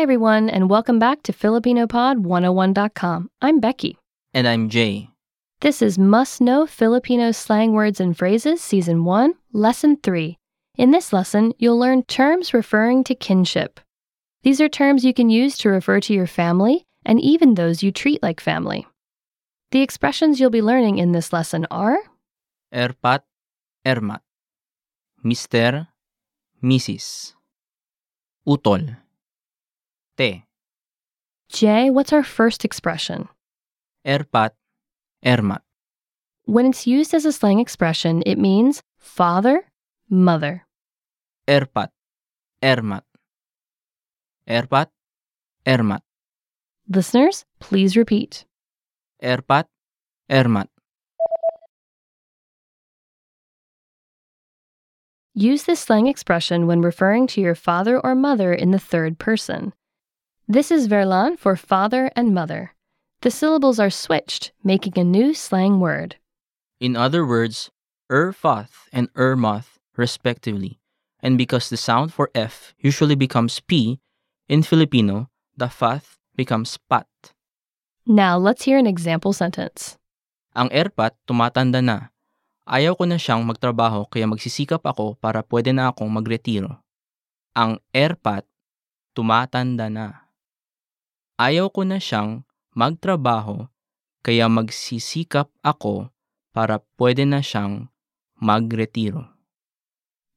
Hi, everyone, and welcome back to FilipinoPod101.com. I'm Becky. And I'm Jay. This is Must Know Filipino Slang Words and Phrases, Season 1, Lesson 3. In this lesson, you'll learn terms referring to kinship. These are terms you can use to refer to your family and even those you treat like family. The expressions you'll be learning in this lesson are Erpat, Ermat, Mister, Mrs. Utol. Jay, what's our first expression? Erpat, ermat. When it's used as a slang expression, it means father, mother. Erpat, ermat. Erpat, ermat. Listeners, please repeat. Erpat, ermat. Use this slang expression when referring to your father or mother in the third person. This is Verlan for father and mother. The syllables are switched, making a new slang word. In other words, fath and moth respectively. And because the sound for F usually becomes P, in Filipino, the fath becomes pat. Now, let's hear an example sentence. Ang erpat tumatanda na. Ayaw ko na siyang magtrabaho kaya magsisikap ako para pwede na akong magretiro. Ang erpat tumatanda na. Ayaw ko na siyang magtrabaho kaya magsisikap ako para pwede na siyang magretiro.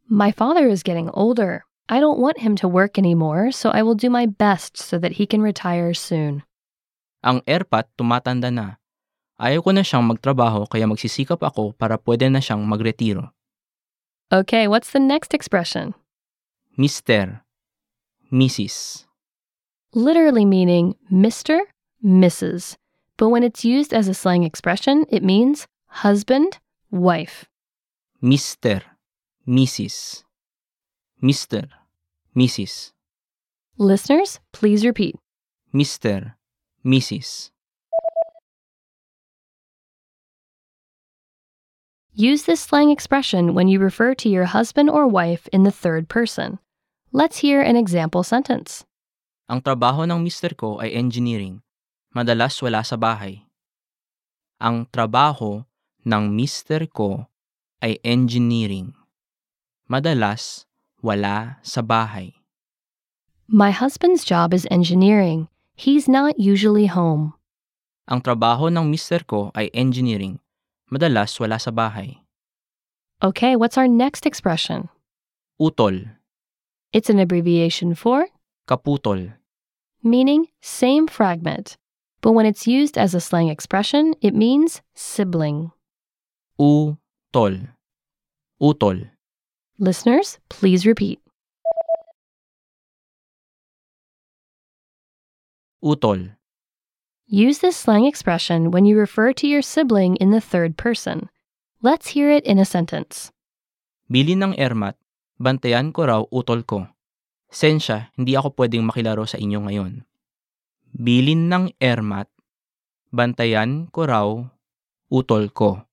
My father is getting older. I don't want him to work anymore, so I will do my best so that he can retire soon. Ang erpat tumatanda na. Ayaw ko na siyang magtrabaho kaya magsisikap ako para pwede na siyang magretiro. Okay, what's the next expression? Mister, Mrs. Literally meaning Mr., Mrs. But when it's used as a slang expression, it means husband, wife. Mr., Mrs. Mr., Mrs. Listeners, please repeat. Mr., Mrs. Use this slang expression when you refer to your husband or wife in the third person. Let's hear an example sentence. Ang trabaho ng mister ko ay engineering. Madalas wala sa bahay. Ang trabaho ng mister ko ay engineering. Madalas wala sa bahay. My husband's job is engineering. He's not usually home. Ang trabaho ng mister ko ay engineering. Madalas wala sa bahay. Okay, what's our next expression? Utol. It's an abbreviation for kaputol, meaning same fragment. But when it's used as a slang expression, it means sibling. Utol. Utol. Listeners, please repeat. Utol. Use this slang expression when you refer to your sibling in the third person. Let's hear it in a sentence. Bili ng ermat, bantayan ko raw utol ko. Sensya, hindi ako pwedeng makilaro sa inyo ngayon. Bilin ng ermat, bantayan ko raw, utol ko.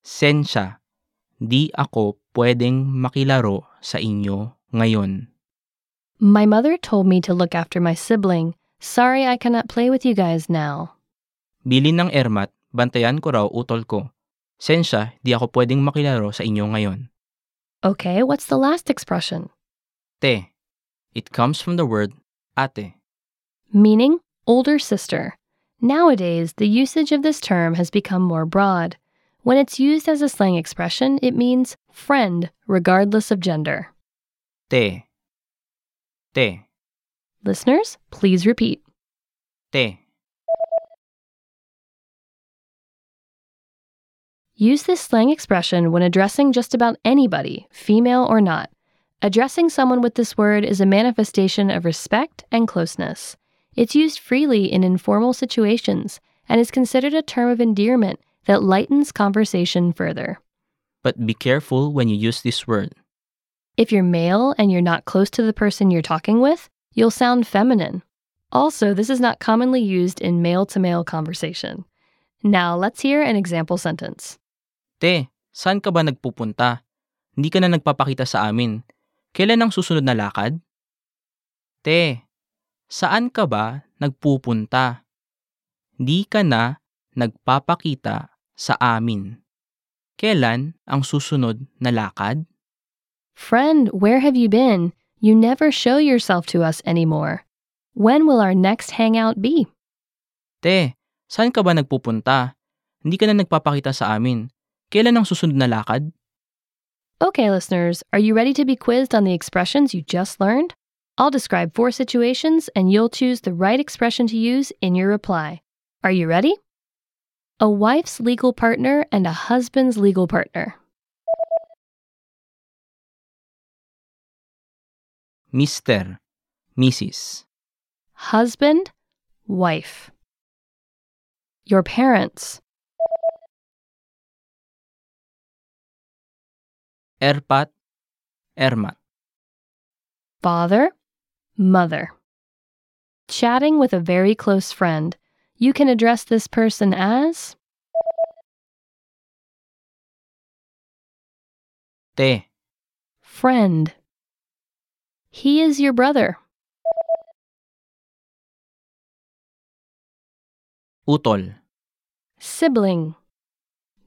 Sensya, di ako pwedeng makilaro sa inyo ngayon. My mother told me to look after my sibling. Sorry, I cannot play with you guys now. Bilin ng ermat, bantayan ko raw, utol ko. Sensya, di ako pwedeng makilaro sa inyo ngayon. Okay, what's the last expression? Te. It comes from the word ate, meaning older sister. Nowadays, the usage of this term has become more broad. When it's used as a slang expression, it means friend, regardless of gender. Te. Te. Listeners, please repeat. Te. Use this slang expression when addressing just about anybody, female or not. Addressing someone with this word is a manifestation of respect and closeness. It's used freely in informal situations and is considered a term of endearment that lightens conversation further. But be careful when you use this word. If you're male and you're not close to the person you're talking with, you'll sound feminine. Also, this is not commonly used in male-to-male conversation. Now, let's hear an example sentence. Te, saan ka ba nagpupunta? Hindi ka na nagpapakita sa amin. Kailan ang susunod na lakad? Te, Saan ka ba nagpupunta? Di ka na nagpapakita sa amin. Kailan ang susunod na lakad? Friend, where have you been? You never show yourself to us anymore. When will our next hangout be? Te, saan ka ba nagpupunta? Hindi ka na nagpapakita sa amin. Kailan ang susunod na lakad? Okay, listeners, are you ready to be quizzed on the expressions you just learned? I'll describe four situations and you'll choose the right expression to use in your reply. Are you ready? A wife's legal partner and a husband's legal partner. Mr. Mrs. Husband, wife. Your parents. Erpat, ermat. Father, mother. Chatting with a very close friend. You can address this person as Te. Friend. He is your brother. Utol. Sibling.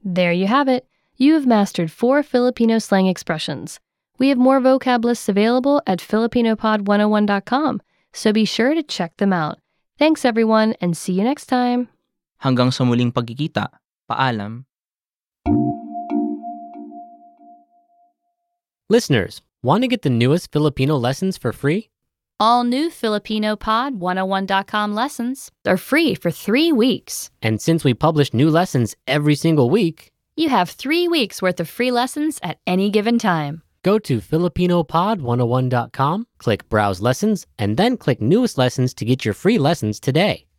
There you have it. You have mastered four Filipino slang expressions. We have more vocab lists available at FilipinoPod101.com, so be sure to check them out. Thanks everyone and see you next time. Hanggang sa muling pagkikita. Paalam. Listeners, want to get the newest Filipino lessons for free? All new FilipinoPod101.com lessons are free for 3 weeks. And since we publish new lessons every single week, you have 3 weeks worth of free lessons at any given time. Go to FilipinoPod101.com, click Browse Lessons, and then click Newest Lessons to get your free lessons today.